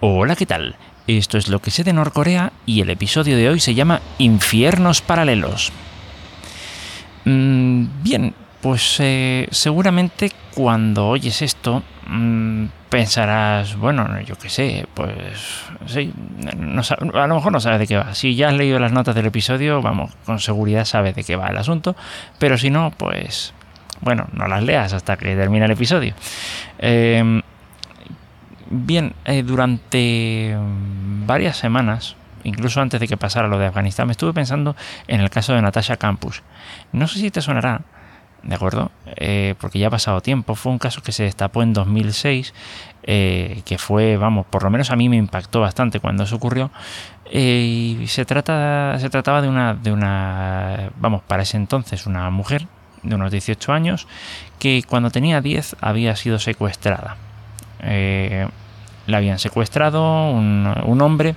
Hola, ¿qué tal? Esto es lo que sé de Norcorea y el episodio de hoy se llama Infiernos Paralelos. Bien, pues seguramente cuando oyes esto pensarás, bueno, yo qué sé, pues sí, a lo mejor no sabes de qué va. Si ya has leído las notas del episodio, vamos, con seguridad sabes de qué va el asunto, pero si no, pues bueno, no las leas hasta que termine el episodio. Bien, durante varias semanas, incluso antes de que pasara lo de Afganistán, me estuve pensando en el caso de Natascha Kampusch. No sé si te sonará, ¿de acuerdo? Porque ya ha pasado tiempo. Fue un caso que se destapó en 2006, que fue, vamos, por lo menos a mí me impactó bastante cuando eso ocurrió. Y se trataba de una, vamos, para ese entonces una mujer de unos 18 años que cuando tenía 10 había sido secuestrada. La habían secuestrado un hombre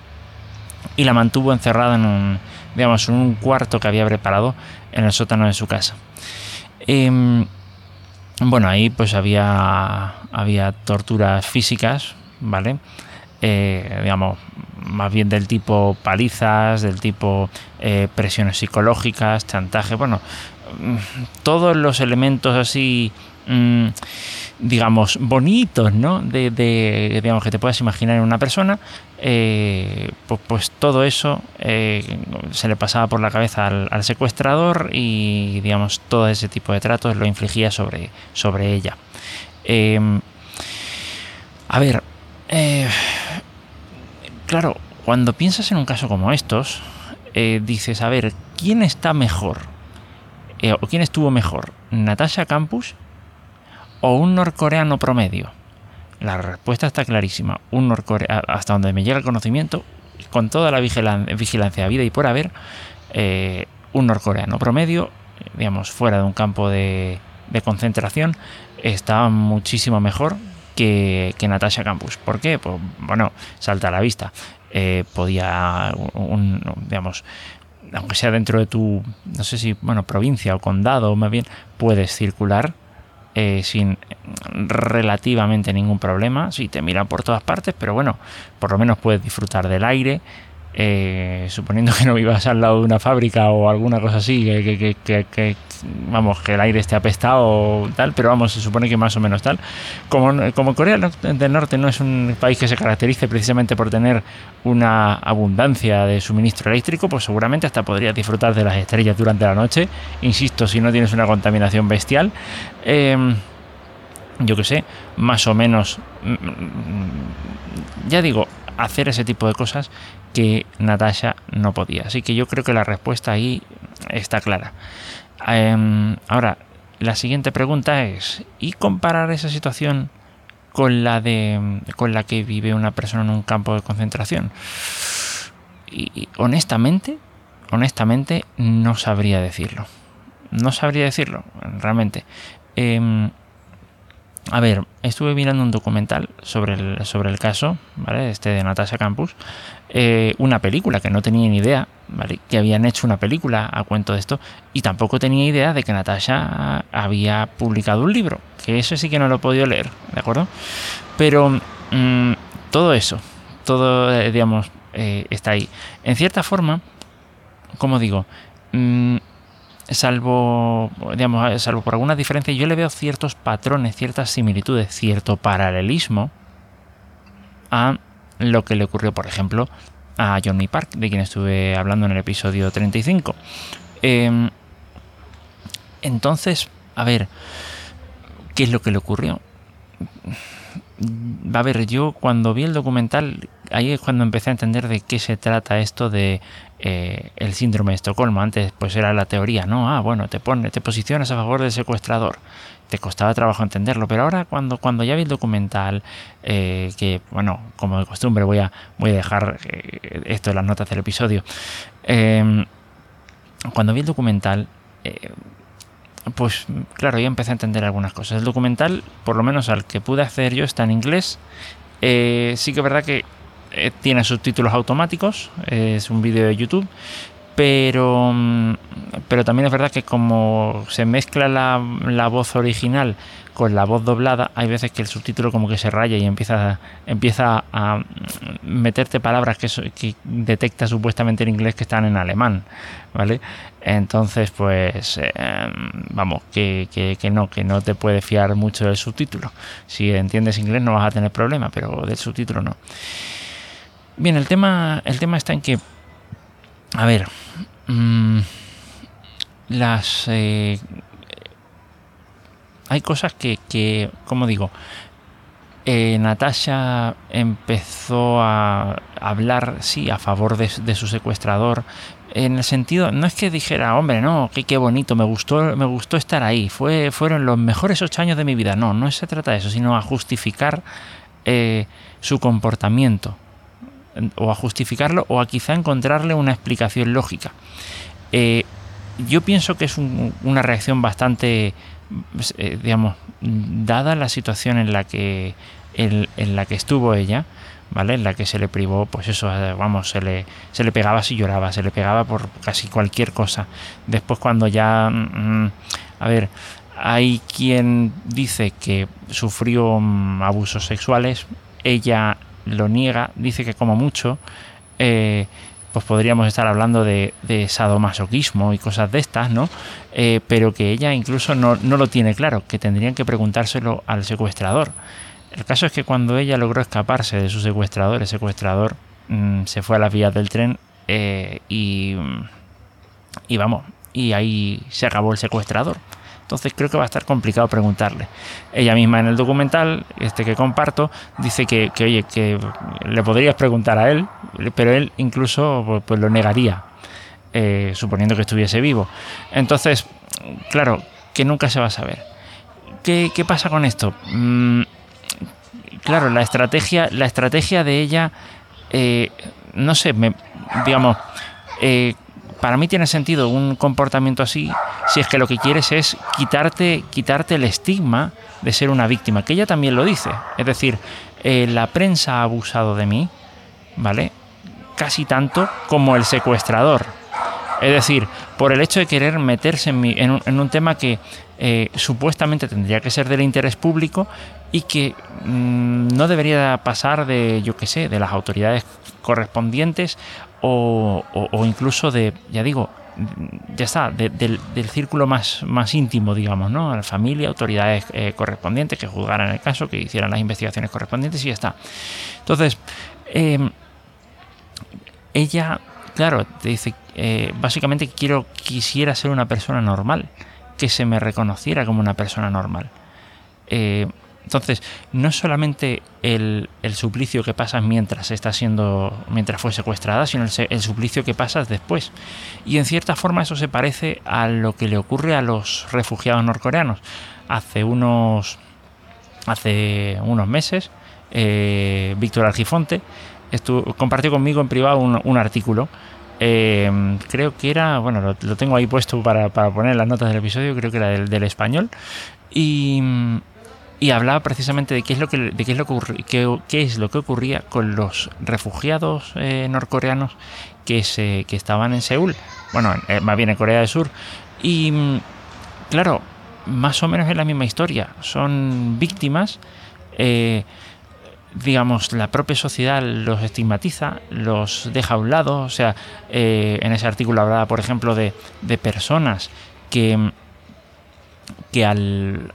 y la mantuvo encerrada en un cuarto que había preparado en el sótano de su casa. Bueno, ahí pues había torturas físicas, ¿vale? Digamos, más bien del tipo palizas, del tipo presiones psicológicas, chantaje, bueno, todos los elementos así, digamos, bonitos, ¿no? Digamos, que te puedas imaginar en una persona, pues todo eso se le pasaba por la cabeza al secuestrador y, digamos, todo ese tipo de tratos lo infligía sobre ella. A ver, claro, cuando piensas en un caso como estos, dices, a ver, ¿quién está mejor? ¿O quién estuvo mejor? ¿Natascha Kampusch o un norcoreano promedio? La respuesta está clarísima. Un norcoreano, hasta donde me llega el conocimiento, con toda la vigilancia habida y por haber, un norcoreano promedio, digamos, fuera de un campo de concentración, estaba muchísimo mejor que Natascha Kampusch. ¿Por qué? Pues bueno, salta a la vista. Podía, digamos, aunque sea dentro de tu, no sé si, bueno, provincia o condado, más bien, puedes circular sin relativamente ningún problema. Sí, te miran por todas partes, pero bueno, por lo menos puedes disfrutar del aire, suponiendo que no vivas al lado de una fábrica o alguna cosa así, que vamos, que el aire esté apestado o tal, pero vamos, se supone que más o menos tal. Como Corea del Norte no es un país que se caracterice precisamente por tener una abundancia de suministro eléctrico, pues seguramente hasta podrías disfrutar de las estrellas durante la noche, insisto, si no tienes una contaminación bestial. Yo qué sé, más o menos, ya digo, hacer ese tipo de cosas que Natascha no podía. Así que yo creo que la respuesta ahí está clara. Ahora, la siguiente pregunta es, ¿y comparar esa situación con la que vive una persona en un campo de concentración? Y honestamente no sabría decirlo. Realmente. A ver, estuve mirando un documental sobre el caso, ¿vale? Este de Natascha Kampusch, una película que no tenía ni idea, ¿vale? Que habían hecho una película a cuento de esto, y tampoco tenía idea de que Natascha había publicado un libro, que eso sí que no lo he podido leer, ¿de acuerdo? Pero todo eso, digamos, está ahí. En cierta forma, como digo, salvo por algunas diferencias, yo le veo ciertos patrones, ciertas similitudes, cierto paralelismo a lo que le ocurrió, por ejemplo, a Johnny Park, de quien estuve hablando en el episodio 35. Entonces, a ver, ¿qué es lo que le ocurrió? A ver, yo cuando vi el documental, ahí es cuando empecé a entender de qué se trata esto de el síndrome de Estocolmo. Antes pues era la teoría, ¿no? Ah, bueno, te posicionas a favor del secuestrador. Te costaba trabajo entenderlo, pero ahora cuando ya vi el documental, que bueno, como de costumbre voy a dejar esto en las notas del episodio. Cuando vi el documental, pues claro, ya empecé a entender algunas cosas. El documental, por lo menos al que pude acceder yo, está en inglés. Sí que es verdad que tiene subtítulos automáticos, es un vídeo de YouTube, Pero también es verdad que como se mezcla la voz original con la voz doblada, hay veces que el subtítulo como que se raya y empieza a meterte palabras que detecta supuestamente en inglés que están en alemán, ¿vale? Entonces, pues, vamos, que no te puedes fiar mucho del subtítulo. Si entiendes inglés no vas a tener problema, pero del subtítulo no. Bien, el tema está en que, a ver, hay cosas que ¿cómo digo? Natascha empezó a hablar, sí, a favor de su secuestrador, en el sentido, no es que dijera, hombre, no, qué bonito, me gustó estar ahí, fueron los mejores 8 años de mi vida, no se trata de eso, sino a justificar su comportamiento, o a justificarlo, o a quizá encontrarle una explicación lógica. Yo pienso que es una reacción bastante, digamos, dada la situación en la que estuvo ella, ¿vale? En la que se le privó, pues eso, vamos, se le pegaba si lloraba, se le pegaba por casi cualquier cosa. Después cuando ya, a ver, hay quien dice que sufrió abusos sexuales, ella lo niega, dice que como mucho, pues podríamos estar hablando de sadomasoquismo y cosas de estas, ¿no? Pero que ella incluso no lo tiene claro, que tendrían que preguntárselo al secuestrador. El caso es que cuando ella logró escaparse de su secuestrador, el secuestrador se fue a las vías del tren y vamos, y ahí se acabó el secuestrador. Entonces creo que va a estar complicado preguntarle. Ella misma en el documental que comparto dice que oye, que le podrías preguntar a él, pero él incluso pues lo negaría, suponiendo que estuviese vivo. Entonces, claro, que nunca se va a saber. ¿Qué pasa con esto? Claro, la estrategia de ella, no sé, digamos... Para mí tiene sentido un comportamiento así si es que lo que quieres es quitarte el estigma de ser una víctima, que ella también lo dice. Es decir, la prensa ha abusado de mí, ¿vale? Casi tanto como el secuestrador. Es decir, por el hecho de querer meterse en un tema que supuestamente tendría que ser del interés público y que no debería pasar de, yo qué sé, de las autoridades correspondientes o incluso de, ya digo, ya está, del círculo más íntimo, digamos, ¿no? A la familia, autoridades correspondientes que juzgaran el caso, que hicieran las investigaciones correspondientes y ya está. Entonces, ella, claro, te dice, básicamente quisiera ser una persona normal, que se me reconociera como una persona normal. Entonces, no es solamente el suplicio que pasas mientras fue secuestrada, sino el suplicio que pasas después. Y en cierta forma eso se parece a lo que le ocurre a los refugiados norcoreanos. Hace unos meses, Víctor Argifonte compartió conmigo en privado un artículo. Creo que era, bueno, lo tengo ahí puesto para poner las notas del episodio, creo que era del Español. Y hablaba precisamente de qué es lo que ocurría con los refugiados norcoreanos que estaban en Seúl, bueno, más bien en Corea del Sur. Y claro, más o menos es la misma historia. Son víctimas, digamos, la propia sociedad los estigmatiza, los deja a un lado. O sea, en ese artículo hablaba, por ejemplo, de personas que digamos,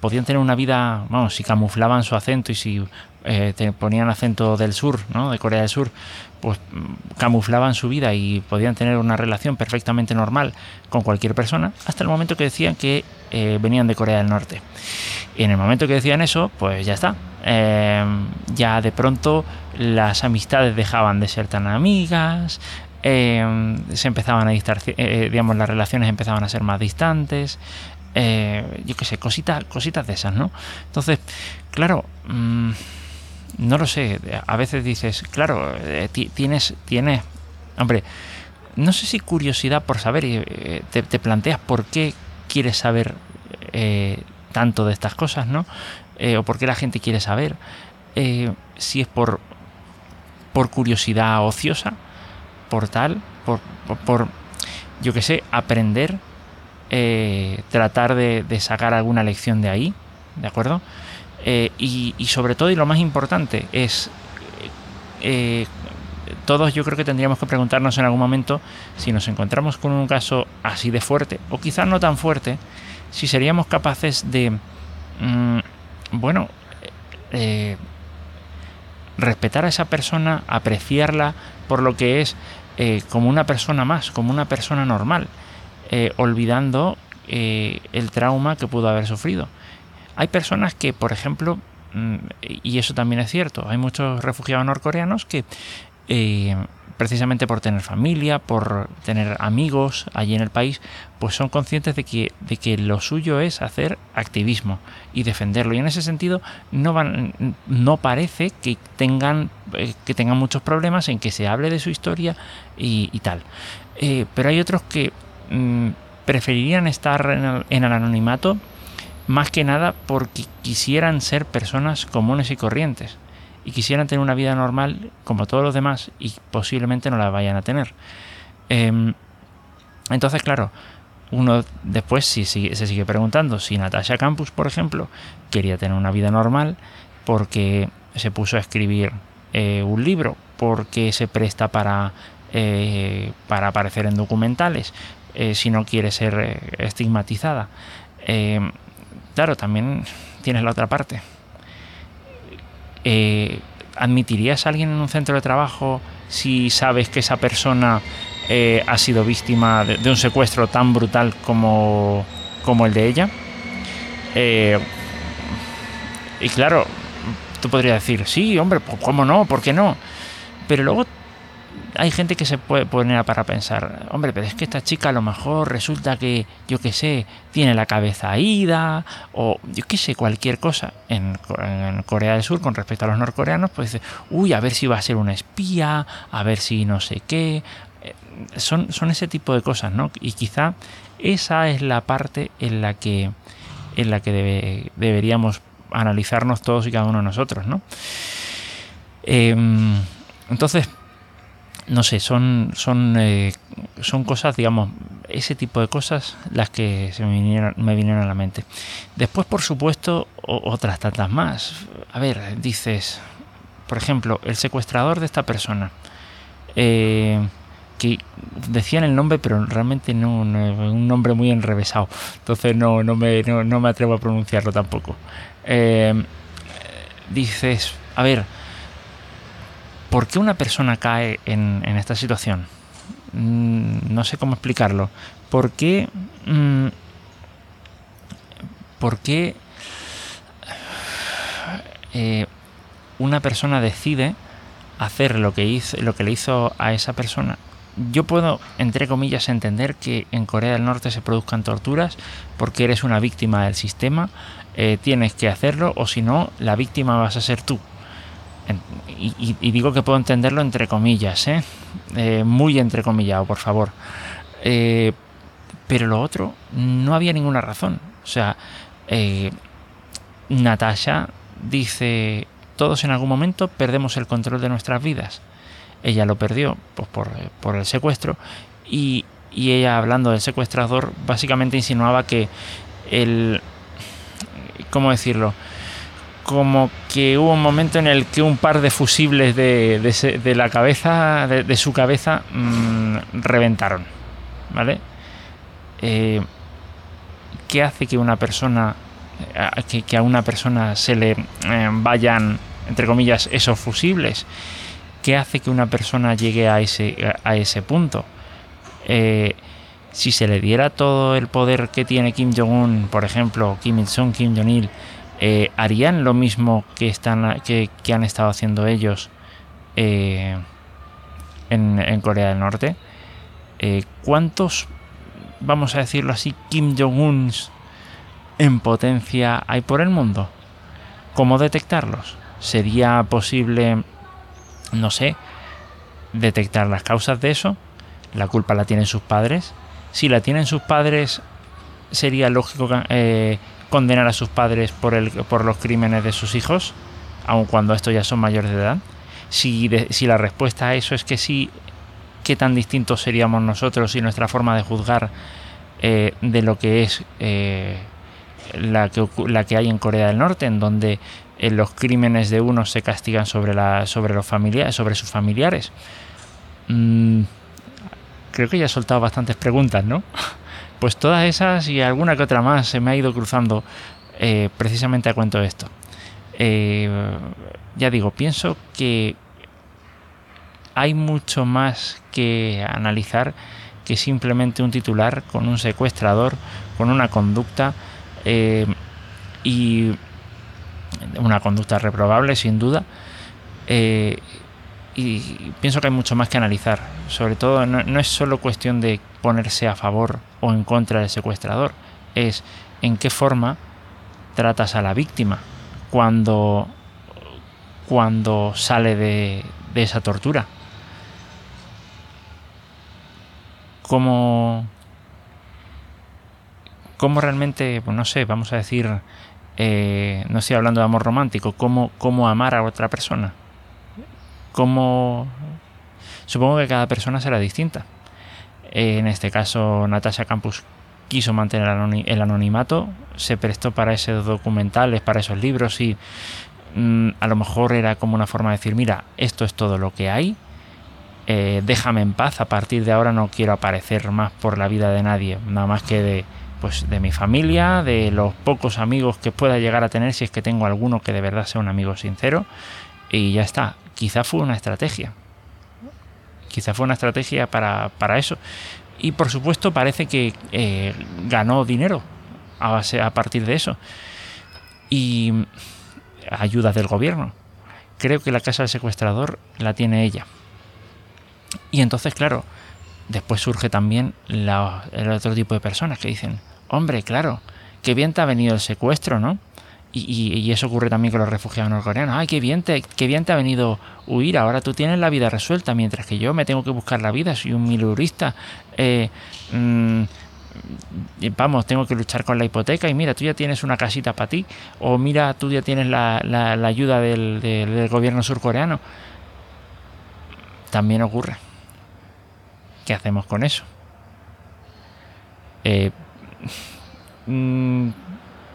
podían tener una vida, vamos, si camuflaban su acento y si te ponían acento del sur, ¿no? De Corea del Sur, pues camuflaban su vida y podían tener una relación perfectamente normal con cualquier persona, hasta el momento que decían que venían de Corea del Norte. Y en el momento que decían eso, pues ya está. Ya de pronto las amistades dejaban de ser tan amigas. Se empezaban a distanciar, digamos, las relaciones empezaban a ser más distantes, yo qué sé, cositas de esas, ¿no? Entonces, claro, no lo sé, a veces dices, claro, tienes, hombre, no sé si curiosidad por saber, te planteas por qué quieres saber tanto de estas cosas, ¿no? O por qué la gente quiere saber, si es por curiosidad ociosa, por tal, por yo qué sé, aprender, tratar de sacar alguna lección de ahí, ¿de acuerdo? Y sobre todo, y lo más importante, es todos yo creo que tendríamos que preguntarnos en algún momento si nos encontramos con un caso así de fuerte, o quizás no tan fuerte, si seríamos capaces de respetar a esa persona, apreciarla por lo que es, como una persona más, como una persona normal, olvidando el trauma que pudo haber sufrido. Hay personas que, por ejemplo, y eso también es cierto, hay muchos refugiados norcoreanos que precisamente por tener familia, por tener amigos allí en el país, pues son conscientes de que lo suyo es hacer activismo y defenderlo, y en ese sentido no parece que tengan muchos problemas en que se hable de su historia y tal, pero hay otros que preferirían estar en el anonimato, más que nada porque quisieran ser personas comunes y corrientes y quisieran tener una vida normal como todos los demás, y posiblemente no la vayan a tener. Entonces, claro, uno después se sigue preguntando si Natascha Kampusch, por ejemplo, quería tener una vida normal porque se puso a escribir un libro, porque se presta para aparecer en documentales, si no quiere ser estigmatizada. Claro, también tienes la otra parte. ¿Admitirías a alguien en un centro de trabajo si sabes que esa persona ha sido víctima de un secuestro tan brutal como el de ella? Y claro, tú podrías decir, sí, hombre, pues cómo no, ¿por qué no? Pero luego hay gente que se puede poner para pensar, hombre, pero es que esta chica a lo mejor resulta que, yo qué sé, tiene la cabeza ida, o yo qué sé, cualquier cosa. En Corea del Sur, con respecto a los norcoreanos, pues uy, a ver si va a ser un espía, a ver si no sé qué. Son ese tipo de cosas, ¿no? Y quizá esa es la parte en la que deberíamos analizarnos todos y cada uno de nosotros, ¿no? Entonces, no sé, son cosas, digamos, ese tipo de cosas las que me vinieron a la mente. Después, por supuesto, otras tantas más. A ver, dices, por ejemplo, el secuestrador de esta persona, que decían el nombre, pero realmente no un nombre muy enrevesado, entonces no me atrevo a pronunciarlo tampoco. Dices, a ver, ¿por qué una persona cae en esta situación? No sé cómo explicarlo. ¿Por qué una persona decide hacer lo que le hizo a esa persona? Yo puedo, entre comillas, entender que en Corea del Norte se produzcan torturas porque eres una víctima del sistema, tienes que hacerlo, o si no, la víctima vas a ser tú. Y digo que puedo entenderlo entre comillas, muy entrecomillado, por favor, pero lo otro, no había ninguna razón. O sea, Natascha dice, todos en algún momento perdemos el control de nuestras vidas. Ella lo perdió, pues, por el secuestro, y ella, hablando del secuestrador, básicamente insinuaba que ¿cómo decirlo? Como que hubo un momento en el que un par de fusibles de la cabeza, de su cabeza, reventaron, ¿vale? ¿Qué hace que una persona, que a una persona se le vayan, entre comillas, esos fusibles? ¿Qué hace que una persona llegue a ese punto? Si se le diera todo el poder que tiene Kim Jong-un, por ejemplo, Kim Il-sung, Kim Jong-il, ¿harían lo mismo que han estado haciendo ellos en Corea del Norte? ¿Cuántos, vamos a decirlo así, Kim Jong-uns en potencia hay por el mundo? ¿Cómo detectarlos? ¿Sería posible, no sé, detectar las causas de eso? ¿La culpa la tienen sus padres? Si la tienen sus padres, sería lógico condenar a sus padres por los crímenes de sus hijos, aun cuando estos ya son mayores de edad. Si la respuesta a eso es que sí, qué tan distintos seríamos nosotros y nuestra forma de juzgar de lo que es la que hay en Corea del Norte, en donde los crímenes de unos se castigan sobre sus familiares. Creo que ya he soltado bastantes preguntas, ¿no? Pues todas esas y alguna que otra más se me ha ido cruzando precisamente a cuento de esto. Ya digo, pienso que hay mucho más que analizar que simplemente un titular con un secuestrador, con una conducta y una conducta reprobable sin duda, y pienso que hay mucho más que analizar. Sobre todo no es solo cuestión de ponerse a favor o en contra del secuestrador, es en qué forma tratas a la víctima cuando sale de esa tortura. Cómo realmente, pues no sé, vamos a decir, no estoy hablando de amor romántico, cómo amar a otra persona. Supongo que cada persona será distinta. En este caso, Natascha Kampusch quiso mantener el anonimato, se prestó para esos documentales, para esos libros, y a lo mejor era como una forma de decir, mira, esto es todo lo que hay, déjame en paz, a partir de ahora no quiero aparecer más por la vida de nadie, nada más que de mi familia, de los pocos amigos que pueda llegar a tener, si es que tengo alguno que de verdad sea un amigo sincero, y ya está. Quizá fue una estrategia. Quizá fue una estrategia para eso. Y por supuesto parece que ganó dinero a partir de eso. Y ayudas del gobierno. Creo que la casa del secuestrador la tiene ella. Y entonces, claro, después surge también el otro tipo de personas que dicen, hombre, claro, qué bien te ha venido el secuestro, ¿no? Y eso ocurre también con los refugiados norcoreanos. Ay, qué bien te ha venido huir. Ahora tú tienes la vida resuelta, mientras que yo me tengo que buscar la vida. Soy un milurista. Vamos, tengo que luchar con la hipoteca. Y mira, tú ya tienes una casita para ti. O mira, tú ya tienes la ayuda del gobierno surcoreano. También ocurre. ¿Qué hacemos con eso?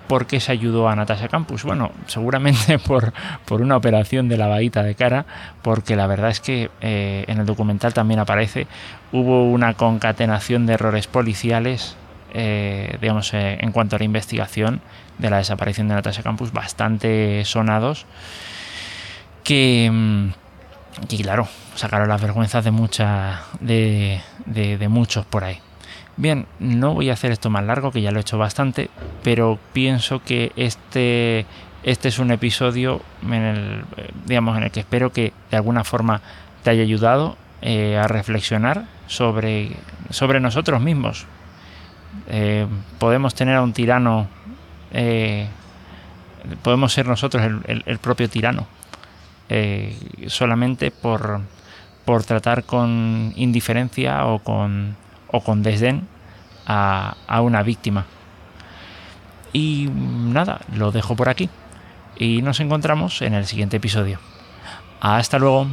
¿Por qué se ayudó a Natascha Kampusch? Bueno, seguramente por una operación de lavadita de cara, porque la verdad es que en el documental también aparece, hubo una concatenación de errores policiales, en cuanto a la investigación de la desaparición de Natascha Kampusch, bastante sonados, que claro, sacaron las vergüenzas de muchos por ahí. Bien, no voy a hacer esto más largo, que ya lo he hecho bastante, pero pienso que este es un episodio en el que espero que de alguna forma te haya ayudado a reflexionar sobre nosotros mismos. Podemos tener a un tirano, podemos ser nosotros el propio tirano, solamente por tratar con indiferencia o con desdén a una víctima. Y nada, lo dejo por aquí y nos encontramos en el siguiente episodio. Hasta luego.